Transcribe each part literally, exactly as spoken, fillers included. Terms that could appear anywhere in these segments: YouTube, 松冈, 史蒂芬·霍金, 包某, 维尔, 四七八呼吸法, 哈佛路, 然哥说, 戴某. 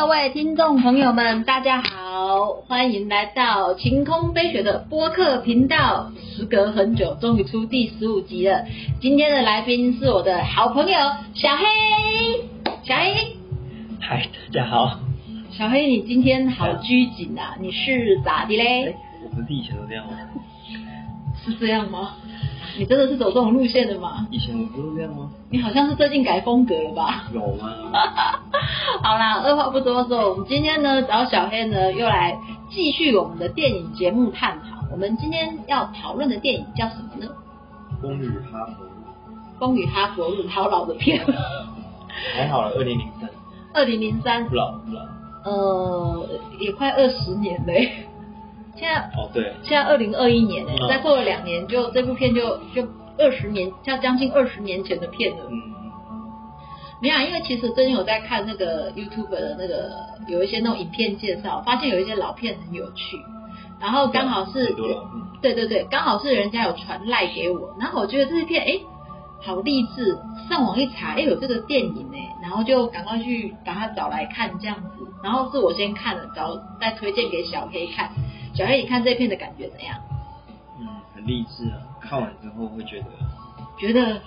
各位听众朋友们，大家好，欢迎来到晴空飞雪的播客频道。时隔很久，终于出第十五集了。今天的来宾是我的好朋友小黑。小黑，嗨，大家好。小黑，你今天好拘谨啊，你是咋的嘞？我不是以前都这样吗？是这样吗？你真的是走这种路线的吗？以前我不是这样吗？你好像是最近改风格了吧？有吗？好啦，二话不多说，我们今天呢找小黑呢又来继续我们的电影节目探讨。我们今天要讨论的电影叫什么呢？风雨哈佛路。风雨哈佛路，好老的片。还好了，二零零三。二零零三。不老不老。呃，也快二十年了。现在哦对，现在二零二一年、嗯、再过了两年就这部片就就二十年，像将近二十年前的片了。嗯，没有、啊，因为其实最近我在看那个 YouTube 的那个有一些那种影片介绍，发现有一些老片很有趣，然后刚好是，嗯、对对对，刚好是人家有传赖给我，然后我觉得这些片哎好励志，上网一查哎有这个电影哎，然后就赶快去把它找来看这样子，然后是我先看了，然后再推荐给小黑看。小黑，你看这片的感觉怎样？嗯，很励志啊！看完之后会觉得，觉得，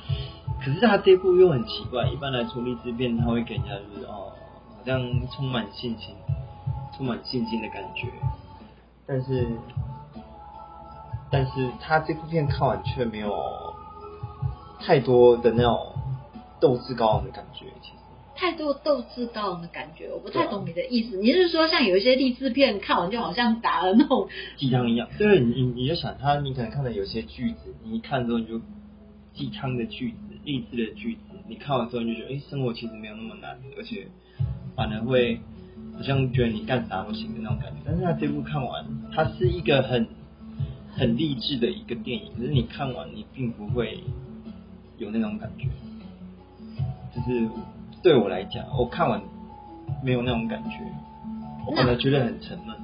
可是他这部又很奇怪。一般来说，励志片他会给人家就是哦，好像充满信心，充满信心的感觉。但是，但是他这部片看完却没有太多的那种斗志高昂的感觉，其实。太多斗志高昂的感觉，我不太懂你的意思。啊、你是说像有一些励志片看完就好像打了那种鸡汤一样？对，你你就想他，你可能看到有些句子，你一看之后你就鸡汤的句子、励志的句子，你看完之后你就觉得，哎、欸，生活其实没有那么难，而且反而会好像觉得你干啥都行的那种感觉。但是他这部看完，它是一个很很励志的一个电影，可是你看完你并不会有那种感觉，就是。对我来讲，我看完没有那种感觉，我反而觉得很沉闷，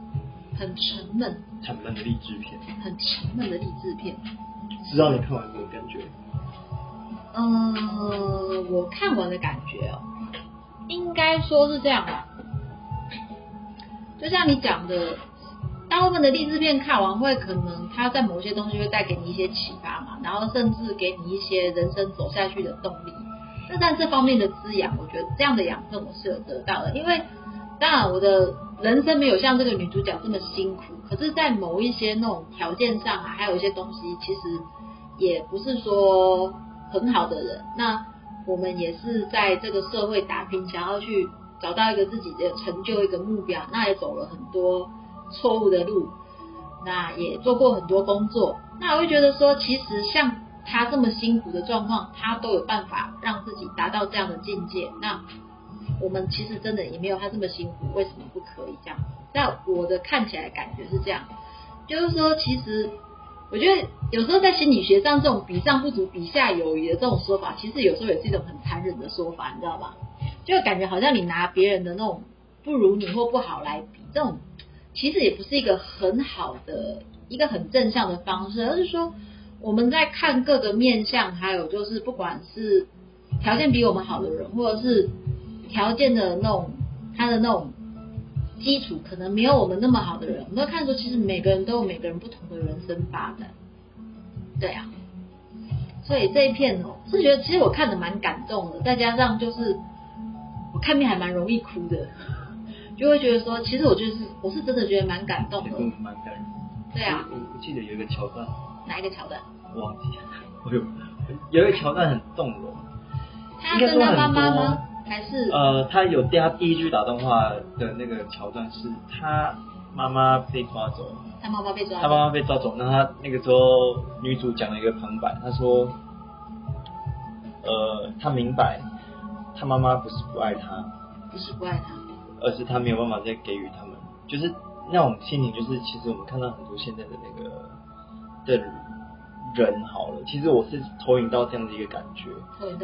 很沉闷，沉闷的励志片，很沉闷的励志片。知道你看完什么感觉？呃，我看完的感觉哦，应该说是这样吧。就像你讲的，大部分的励志片看完会可能它在某些东西会带给你一些启发嘛，然后甚至给你一些人生走下去的动力。那但这方面的滋养，我觉得这样的养分我是有得到的，因为当然我的人生没有像这个女主角这么辛苦，可是在某一些那种条件上啊，还有一些东西其实也不是说很好的人，那我们也是在这个社会打拼，想要去找到一个自己的成就一个目标，那也走了很多错误的路，那也做过很多工作，那我会觉得说其实像他这么辛苦的状况，他都有办法让自己达到这样的境界。那我们其实真的也没有他这么辛苦，为什么不可以这样？但我的看起来感觉是这样，就是说，其实我觉得有时候在心理学上，这种比上不足、比下有余的这种说法，其实有时候也是一种很残忍的说法，你知道吗？就感觉好像你拿别人的那种不如你或不好来比，这种其实也不是一个很好的、一个很正向的方式，而是说。我们在看各个面向，还有就是不管是条件比我们好的人，或者是条件的那种他的那种基础可能没有我们那么好的人，我们都看说其实每个人都有每个人不同的人生发展，对啊，所以这一片哦，是觉得其实我看的蛮感动的，再加上就是我看片还蛮容易哭的，就会觉得说其实我就是我是真的觉得蛮感动的，蛮感人，对啊，我记得有一个桥段。哪一个桥段？我忘记了，我有有一个桥段很动容。他跟他妈妈吗？还是呃，他有他第一句打电话的那个桥段是他妈妈被抓走了。他妈妈被抓走。他妈妈被抓走，那他那个时候女主讲了一个旁白，她说，呃，她明白，她妈妈不是不爱她，不是不爱她，而是她没有办法再给予他们，就是那种心情，就是其实我们看到很多现在的那个。的人好了，其实我是投影到这样的一个感觉，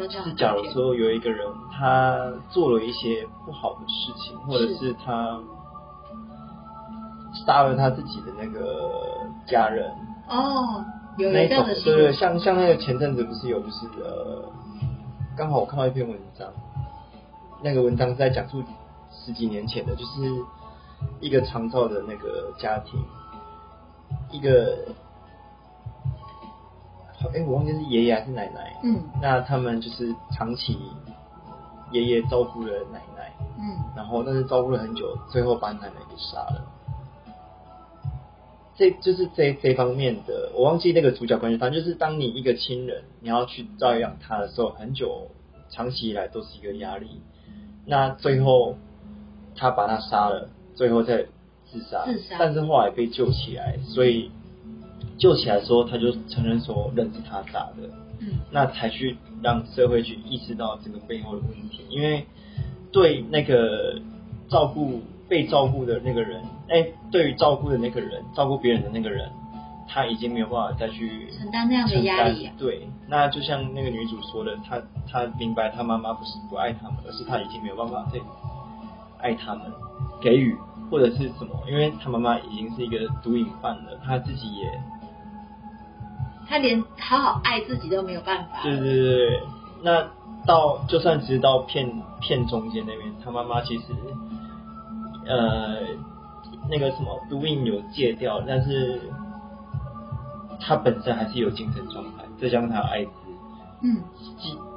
就是假如说有一个人他做了一些不好的事情，或者是他杀了他自己的那个家人哦，有这样的事情，对对，像像那个前阵子不是有就是呃，刚好我看到一篇文章，那个文章是在讲述十几年前的，就是一个长照的那个家庭，一个哎、欸、我忘记是爷爷还是奶奶，嗯，那他们就是长期爷爷照顾了奶奶，嗯，然后但是照顾了很久，最后把奶奶给杀了。这就是这这方面的，我忘记那个主角关系，反正就是当你一个亲人，你要去照养他的时候，很久长期以来都是一个压力。那最后他把他杀了，最后再自杀，自杀但是后来被救起来，所以救起来的时候他就承认说人是他杀的，嗯，那才去让社会去意识到这个背后的问题，因为对那个照顾。被照顾的那个人，哎，对于照顾的那个人，照顾别人的那个人，他已经没有办法再去承担那样的压力、啊。对，那就像那个女主说的，她她明白她妈妈不是不爱他们，而是她已经没有办法再爱他们，给予或者是什么，因为她妈妈已经是一个毒瘾犯了，她自己也，她连好好爱自己都没有办法。对对对，那到就算直到片片中间那边，她妈妈其实。呃，那个什么毒瘾有戒掉，但是他本身还是有精神状态，再加上他的艾滋，嗯，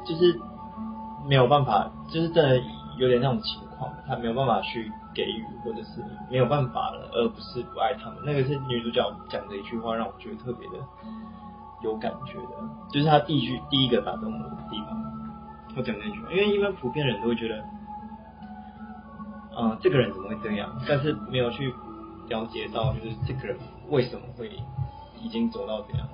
就是没有办法，就是真的有点那种情况，他没有办法去给予，或者是没有办法了，而不是不爱他们。那个是女主角讲的一句话，让我觉得特别的有感觉的，就是他第一句第一个打动我的地方，我讲那句话，因为一般普遍人都会觉得。嗯，这个人怎么会这样？但是没有去了解到，就是这个人为什么会已经走到这样？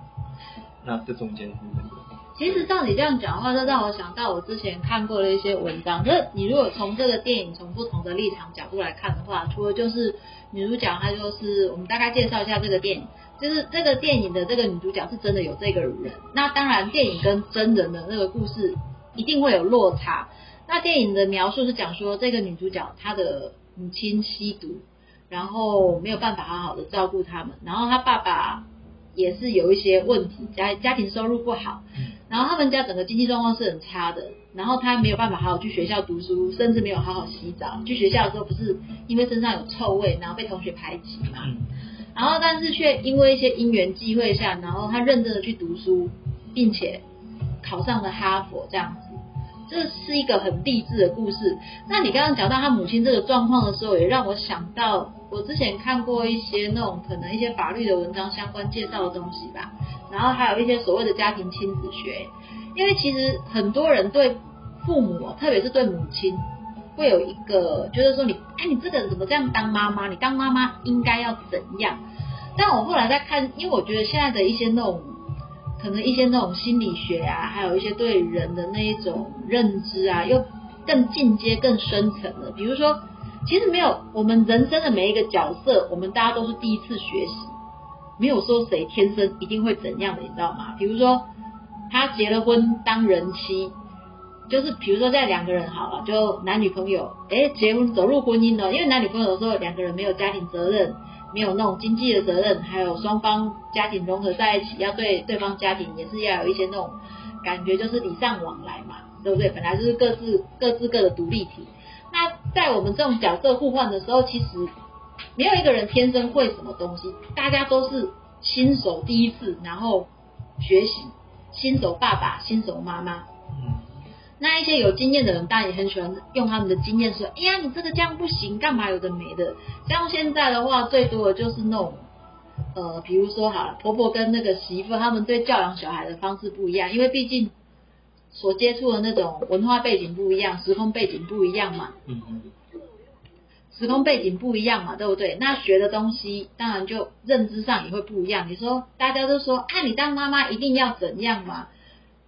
那这中间是什么？其实照你这样讲的话，这让我想到我之前看过的一些文章。就是你如果从这个电影从不同的立场角度来看的话，除了就是女主角，她就是我们大概介绍一下这个电影，就是这个电影的这个女主角是真的有这个人。那当然，电影跟真人的那个故事一定会有落差。那电影的描述是讲说，这个女主角她的母亲吸毒，然后没有办法好好的照顾他们，然后她爸爸也是有一些问题，家家庭收入不好，然后他们家整个经济状况是很差的，然后她没有办法好好去学校读书，甚至没有好好洗澡，去学校的时候不是因为身上有臭味，然后被同学排挤嘛，然后但是却因为一些因缘际会下，然后她认真的去读书，并且考上了哈佛这样子。这是一个很励志的故事。那你刚刚讲到他母亲这个状况的时候，也让我想到我之前看过一些那种可能一些法律的文章相关介绍的东西吧，然后还有一些所谓的家庭亲子学，因为其实很多人对父母，特别是对母亲，会有一个觉得说你，哎，你这个人怎么这样当妈妈？你当妈妈应该要怎样？但我后来在看，因为我觉得现在的一些那种。可能一些那种心理学啊，还有一些对人的那一种认知啊，又更进阶、更深层的。比如说，其实没有我们人生的每一个角色，我们大家都是第一次学习，没有说谁天生一定会怎样的，你知道吗？比如说，他结了婚当人妻，就是比如说在两个人好了，就男女朋友，哎，结婚走入婚姻了，因为男女朋友的时候，两个人没有家庭责任。没有那种经济的责任，还有双方家庭融合在一起，要对对方家庭也是要有一些那种感觉，就是礼尚往来嘛，对不对？本来就是各自各自各的独立体。那在我们这种角色互换的时候，其实没有一个人天生会什么东西，大家都是新手第一次，然后学习新手爸爸、新手妈妈。那一些有经验的人，当然也很喜欢用他们的经验说：“哎呀，你这个这样不行，干嘛有的没的。”像现在的话，最多的就是那种，呃，比如说好了，婆婆跟那个媳妇，他们对教养小孩的方式不一样，因为毕竟所接触的那种文化背景不一样，时空背景不一样嘛。嗯嗯。时空背景不一样嘛，对不对？那学的东西，当然就认知上也会不一样。你说大家都说，啊，你当妈妈一定要怎样嘛？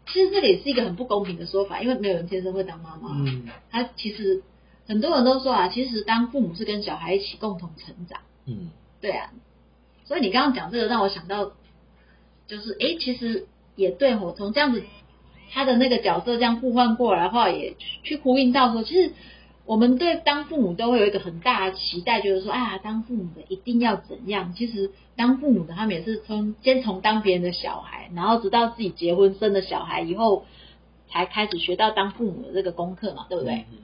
其实这个也是一个很不公平的说法，因为没有人天生会当妈妈。嗯，他其实很多人都说啊，其实当父母是跟小孩一起共同成长。嗯，对啊。所以你刚刚讲这个让我想到，就是哎，其实也对吼，从这样子他的那个角色这样互换过来的话，也去呼应到说，其实我们对当父母都会有一个很大的期待，就是说，哎呀，当父母的一定要怎样？其实当父母的他们也是从先从当别人的小孩，然后直到自己结婚生了小孩以后，才开始学到当父母的这个功课嘛，对不对？嗯、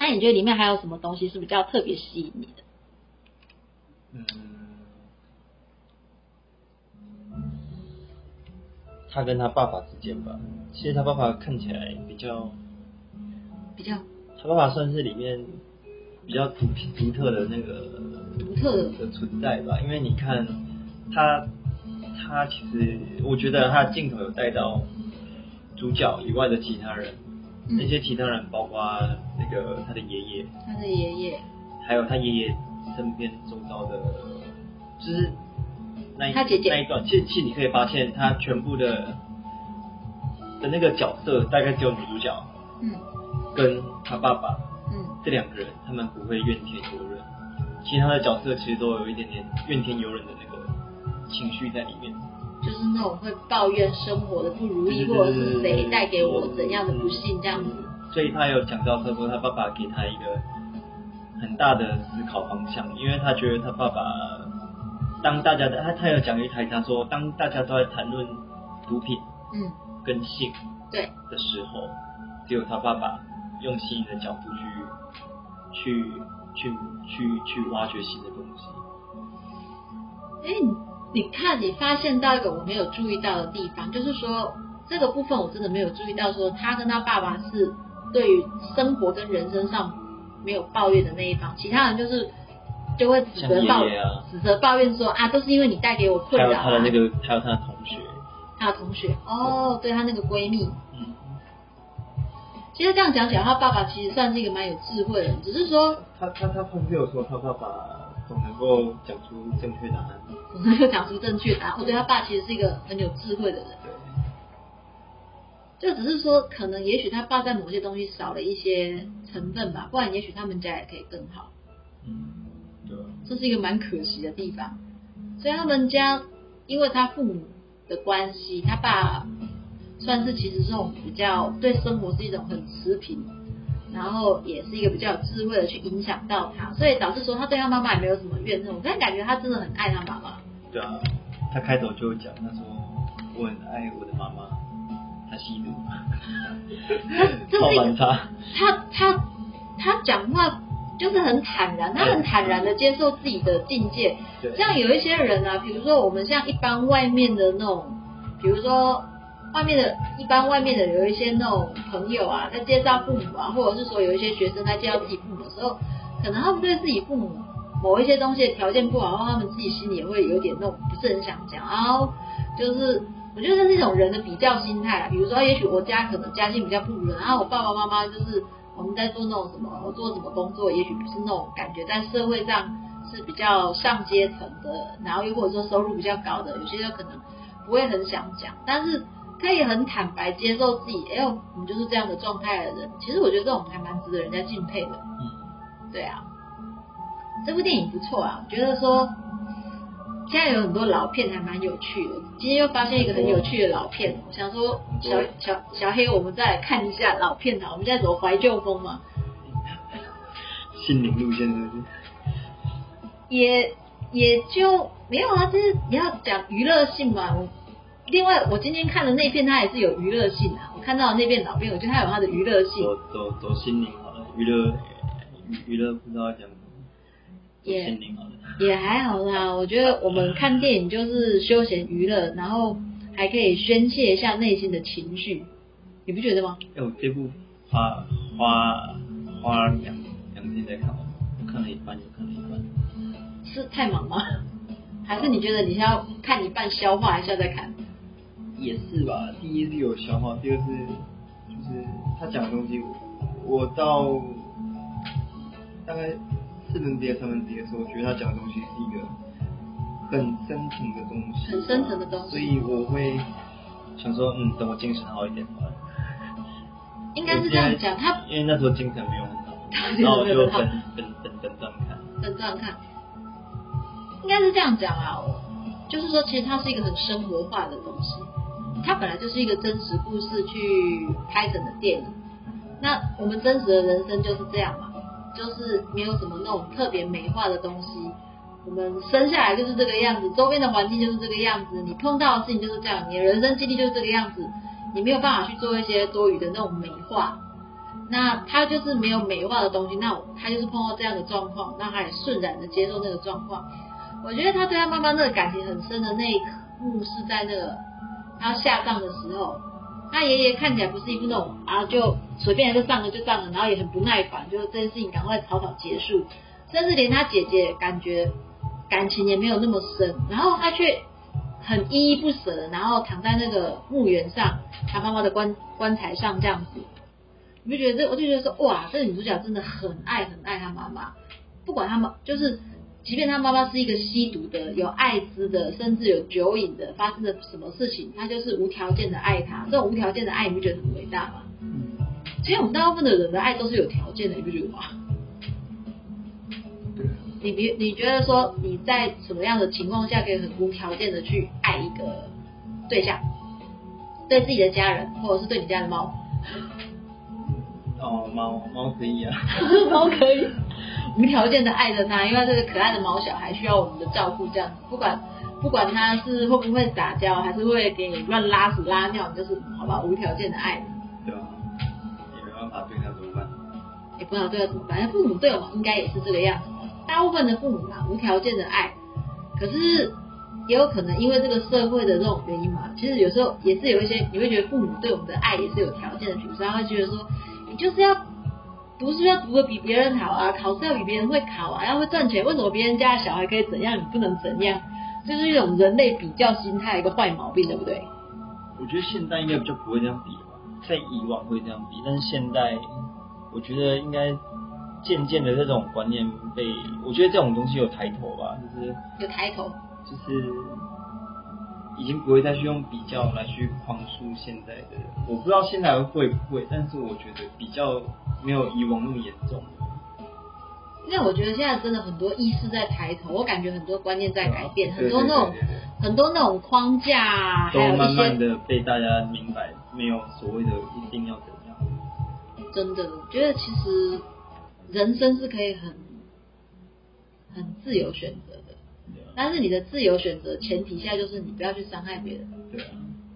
那你觉得里面还有什么东西是比较特别吸引你的？嗯，他跟他爸爸之间吧，其实他爸爸看起来比较比较，他爸爸算是里面比较独独特的那个独特的存在吧，因为你看他他其实我觉得他的镜头有带到主角以外的其他人。那些其他人，包括那个他的爷爷，他的爷爷，还有他爷爷身边周遭的，就是那一他姐姐那一段，其实其实你可以发现，他全部的的那个角色大概只有女主角，嗯，跟他爸爸，嗯，这两个人他们不会怨天尤人，其他的角色其实都有一点点怨天尤人的那个情绪在里面。就是那种会抱怨生活的不如意，或者是谁带给我怎样的不幸这样子。所以他有讲到，他说他爸爸给他一个很大的思考方向，因为他觉得他爸爸当大家的他他有讲一台，他说当大家都在谈论毒品，嗯，跟性对的时候，只有他爸爸用新的角度去去去去去挖掘新的东西。嗯。你看，你发现到一个我没有注意到的地方，就是说这个部分我真的没有注意到，说他跟他爸爸是对于生活跟人生上没有抱怨的那一方，其他人就是就会指责抱怨，指责抱怨说啊，都是因为你带给我困扰啊。还有他的那个，还有他的同学，他的同学哦，对他那个闺蜜，嗯，其实这样讲起来，他爸爸其实算是一个蛮有智慧的人，只是说他他他朋友说他爸爸。总能够讲出正确答案，总能够讲出正确答案。我觉得他爸其实是一个很有智慧的人，就只是说，可能也许他爸在某些东西少了一些成分吧，不然也许他们家也可以更好。嗯，对，这是一个蛮可惜的地方。所以他们家，因为他父母的关系，他爸算是其实这种比较对生活是一种很持平。然后也是一个比较有智慧的去影响到他，所以导致说他对他妈妈也没有什么怨恨。我真的感觉他真的很爱他妈妈。对啊，他开头就讲，他说我很爱我的妈妈，他吸毒。超反差。他他他讲话就是很坦然，他很坦然的接受自己的境界。像有一些人啊，比如说我们像一般外面的那种，比如说。外面的一般外面的有一些那种朋友啊，在介绍父母啊，或者是说有一些学生在介绍自己父母的时候，可能他们对自己父母某一些东西的条件不好，然后他们自己心里也会有点那种不是很想讲。然后就是我觉得这是一种人的比较心态啦，比如说也许我家可能家境比较不如人，然后我爸爸妈妈就是我们在做那种什么我做什么工作，也许不是那种感觉在社会上是比较上阶层的，然后又或者说收入比较高的，有些人可能不会很想讲，但是可以很坦白接受自己，哎呦，我们就是这样的状态的人。其实我觉得这种还蛮值得人家敬佩的。嗯，对啊，这部电影不错啊，我觉得说现在有很多老片还蛮有趣的。今天又发现一个很有趣的老片，我想说小小小黑，我们再来看一下老片啊。我们现在走怀旧风嘛，心灵路线是不是？也也就没有啊，就是你要讲娱乐性嘛。另外，我今天看的那片，它也是有娱乐性啊。我看到的那片老片，我觉得它有它的娱乐性。走走走心灵好了，娱乐娱乐不知道讲什么。也心灵好了，也还好啦。我觉得我们看电影就是休闲娱乐，然后还可以宣泄一下内心的情绪，你不觉得吗？哎、欸，我这部花花花两两天在看，我看了一半就看了一半。是太忙吗？还是你觉得你要看一半消化一下再看？也是吧，第一是有消化，第二是就是他讲的东西我，我到大概四分之一、三分之一的时候，我觉得他讲的东西是一个很深层的东西，很深层的东西，所以我会想说，嗯，等我精神好一点吧。应该是这样讲，他因为那时候精神没有很好，然后我就分分分分段看，分段看，应该是这样讲啊，就是说其实它是一个很生活化的东西。它本来就是一个真实故事去拍成的电影，那我们真实的人生就是这样嘛，就是没有什么那种特别美化的东西，我们生下来就是这个样子，周边的环境就是这个样子，你碰到的事情就是这样，你的人生经历就是这个样子，你没有办法去做一些多余的那种美化。那他就是没有美化的东西，那他就是碰到这样的状况，那他也顺然的接受那个状况。我觉得他对他妈妈那个感情很深的那一幕是在那个他下葬的时候，他爷爷看起来不是一副那种啊就随便就上了就上了，然后也很不耐烦，就这件事情赶快草草结束，甚至连他姐姐感觉感情也没有那么深，然后他却很依依不舍，然后躺在那个墓园上，他妈妈的棺棺材上这样子。你就觉得这，我就觉得说，哇，这个女主角真的很爱很爱她妈妈，不管她妈就是，即便她妈妈是一个吸毒的、有艾滋的，甚至有酒瘾的，发生了什么事情，她就是无条件的爱她。这种无条件的爱，你不觉得很伟大吗？嗯。其实我们大部分的人的爱都是有条件的，你不觉得吗？对。你你你觉得说你在什么样的情况下可以很无条件的去爱一个对象，对自己的家人，或者是对你家的猫？哦，猫猫可以啊，猫可以，无条件的爱着它，因为这个可爱的毛小孩需要我们的照顾，这样子，不管不管它是会不会撒娇，还是会给你乱拉屎拉尿，就是好吧，无条件的爱。对啊，也没办法对它怎么办？也不知道对它怎么办，父母对我们应该也是这个样子，大部分的父母嘛，无条件的爱，可是也有可能因为这个社会的这种原因嘛，其实有时候也是有一些，你会觉得父母对我们的爱也是有条件的，比如说他会觉得说。你就是要读书要读的比别人好啊，考试要比别人会考啊，要会赚钱。为什么别人家的小孩可以怎样，你不能怎样？这就是一种人类比较心态一个坏毛病，对不对？我觉得现在应该比较不会这样比吧，在以往会这样比，但是现在我觉得应该渐渐的这种观念被，我觉得这种东西有抬头吧，就是有抬头，就是已经不会再去用比较来去框束现在的人，我不知道现在会不会，但是我觉得比较没有以往那么严重。因为我觉得现在真的很多意识在抬头，我感觉很多观念在改变，啊、很多那种对对对对对很多那种框架啊，都慢慢的被大家明白，没有所谓的一定要怎样。真的，我觉得其实人生是可以很很自由选择的。但是你的自由选择前提下就是你不要去伤害别人。对啊。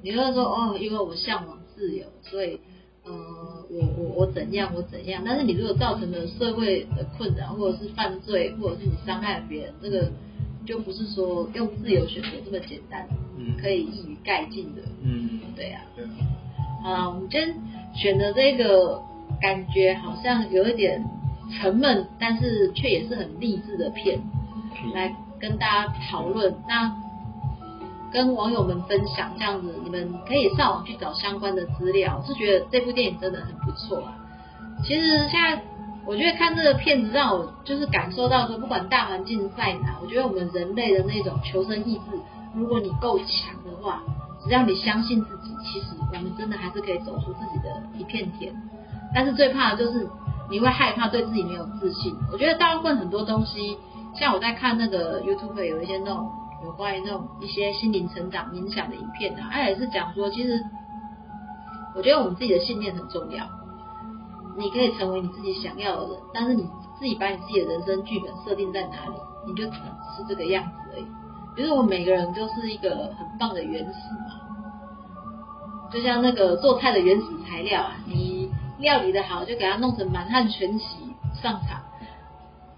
你会说哦，因为我向往自由，所以呃，我我我怎样我怎样。但是你如果造成了社会的困扰，或者是犯罪，或者是你伤害了别人，这个就不是说用自由选择这么简单，嗯、可以一语概尽的。嗯，对啊。对。好啦，我们今天选的这个感觉好像有一点沉闷，但是却也是很励志的片，来。跟大家讨论，那跟网友们分享这样子，你们可以上网去找相关的资料。我是觉得这部电影真的很不错啊。其实现在我觉得看这个片子，让我就是感受到说，不管大环境在哪，我觉得我们人类的那种求生意志，如果你够强的话，只要你相信自己，其实我们真的还是可以走出自己的一片天。但是最怕的就是你会害怕对自己没有自信。我觉得大部分很多东西。像我在看那个 YouTube 有一些那种有关于那种一些心灵成长冥想的影片啊，它也是讲说，其实我觉得我们自己的信念很重要。你可以成为你自己想要的人，但是你自己把你自己的人生剧本设定在哪里，你就只能是这个样子而已。比如说我们每个人都是一个很棒的原始嘛，就像那个做菜的原始材料啊，你料理的好，就给它弄成满汉全席上场。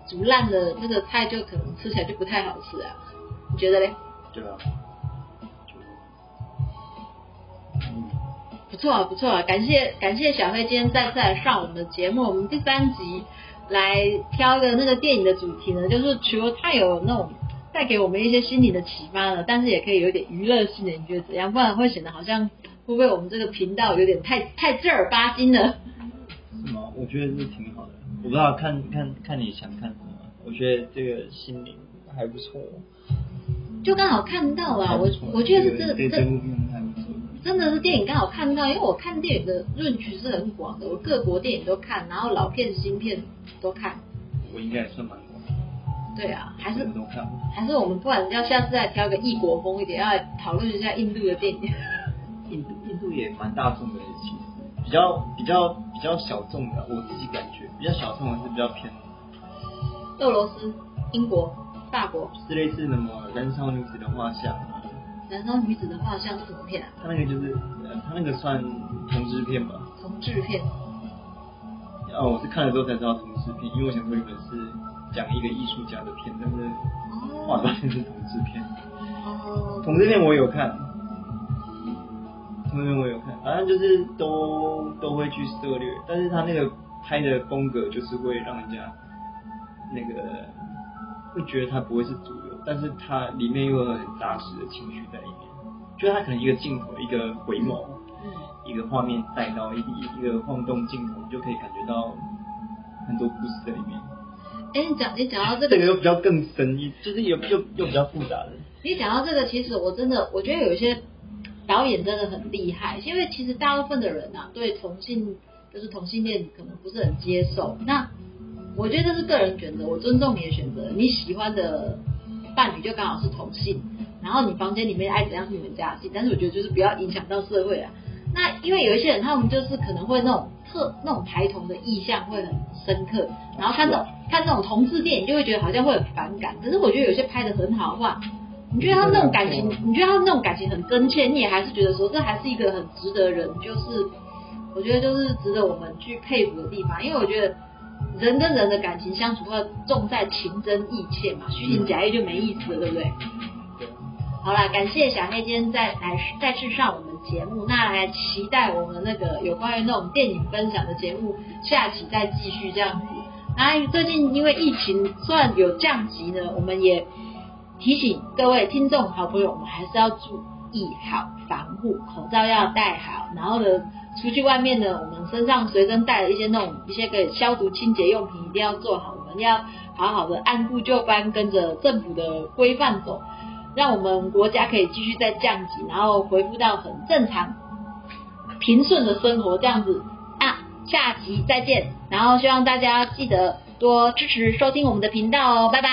煮烂的那个菜就可能吃起来就不太好吃啊，你觉得嘞？对啊，嗯，不错啊，不错啊，感谢感谢小黑今天再次来上我们的节目，我们第三集来挑一个那个电影的主题呢，就是除了它有那种带给我们一些心理的启发了，但是也可以有点娱乐性的，你觉得怎样？不然会显得好像会不会我们这个频道有点太太正儿八经了？什么？我觉得是挺好的。我不知道看看看你想看什么，我觉得这个心灵还不错，就刚好看到啊，我我觉得是这这部片还不错，真的是电影刚好看到，因为我看电影的论据是很广的，我各国电影都看，然后老片新片都看，我应该也算蛮广的。对啊，还是都看，还是我们不然要下次再挑个异国风一点，要来讨论一下印度的电影。印度印度也蛮大众的，其实。比较比较比较小众的，我自己感觉比较小众的是比较偏俄罗斯、英国、法国之类似什么燃烧女子的画像。燃烧女子的画像是什么片啊？他那个就是，他那个算同志片吧？同志片。哦，我是看了之后才知道同志片，因为我想说原本是讲一个艺术家的片，但是画到现在是同志片。哦。同志片我有看，同志片我有看，反正就是都都会去涉略，但是他那个拍的风格就是会让人家那个会觉得他不会是主流，但是他里面又有很扎实的情绪在里面，就是他可能一个镜头一个回眸。一个画面带到一一个晃动镜头，你就可以感觉到很多故事在里面。哎、欸，你讲你讲到这个，这个又比较更深，就是又又又比较复杂的。你讲到这个，其实我真的我觉得有一些导演真的很厉害，因为其实大部分的人啊，对同性就是同性恋可能不是很接受。那我觉得这是个人选择，我尊重你的选择，你喜欢的伴侣就刚好是同性，然后你房间里面爱怎样是你们家的事，但是我觉得就是不要影响到社会啊。那因为有一些人，他们就是可能会那种特那种抬头的意象会很深刻，然后看那种看那种同志电影就会觉得好像会很反感。可是我觉得有些拍得很好的话，你觉得他那种感情，你觉得他那种感情很真切，你也还是觉得说这还是一个很值得人，就是我觉得就是值得我们去佩服的地方。因为我觉得人跟人的感情相处要重在情真意切嘛，虚情假意就没意思了，对不对？好啦，感谢小黑今天再来再次上我们节目，那来期待我们那个有关于那种电影分享的节目，下期再继续这样子。那最近因为疫情虽然有降级呢，我们也提醒各位听众好朋友，我们还是要注意好防护，口罩要戴好，然后呢出去外面呢，我们身上随身带了一些那种一些个消毒清洁用品一定要做好，我们要好好的按部就班跟着政府的规范走。让我们国家可以继续再降级，然后恢复到很正常、平顺的生活这样子啊！下集再见，然后希望大家记得多支持收听我们的频道哦，拜拜。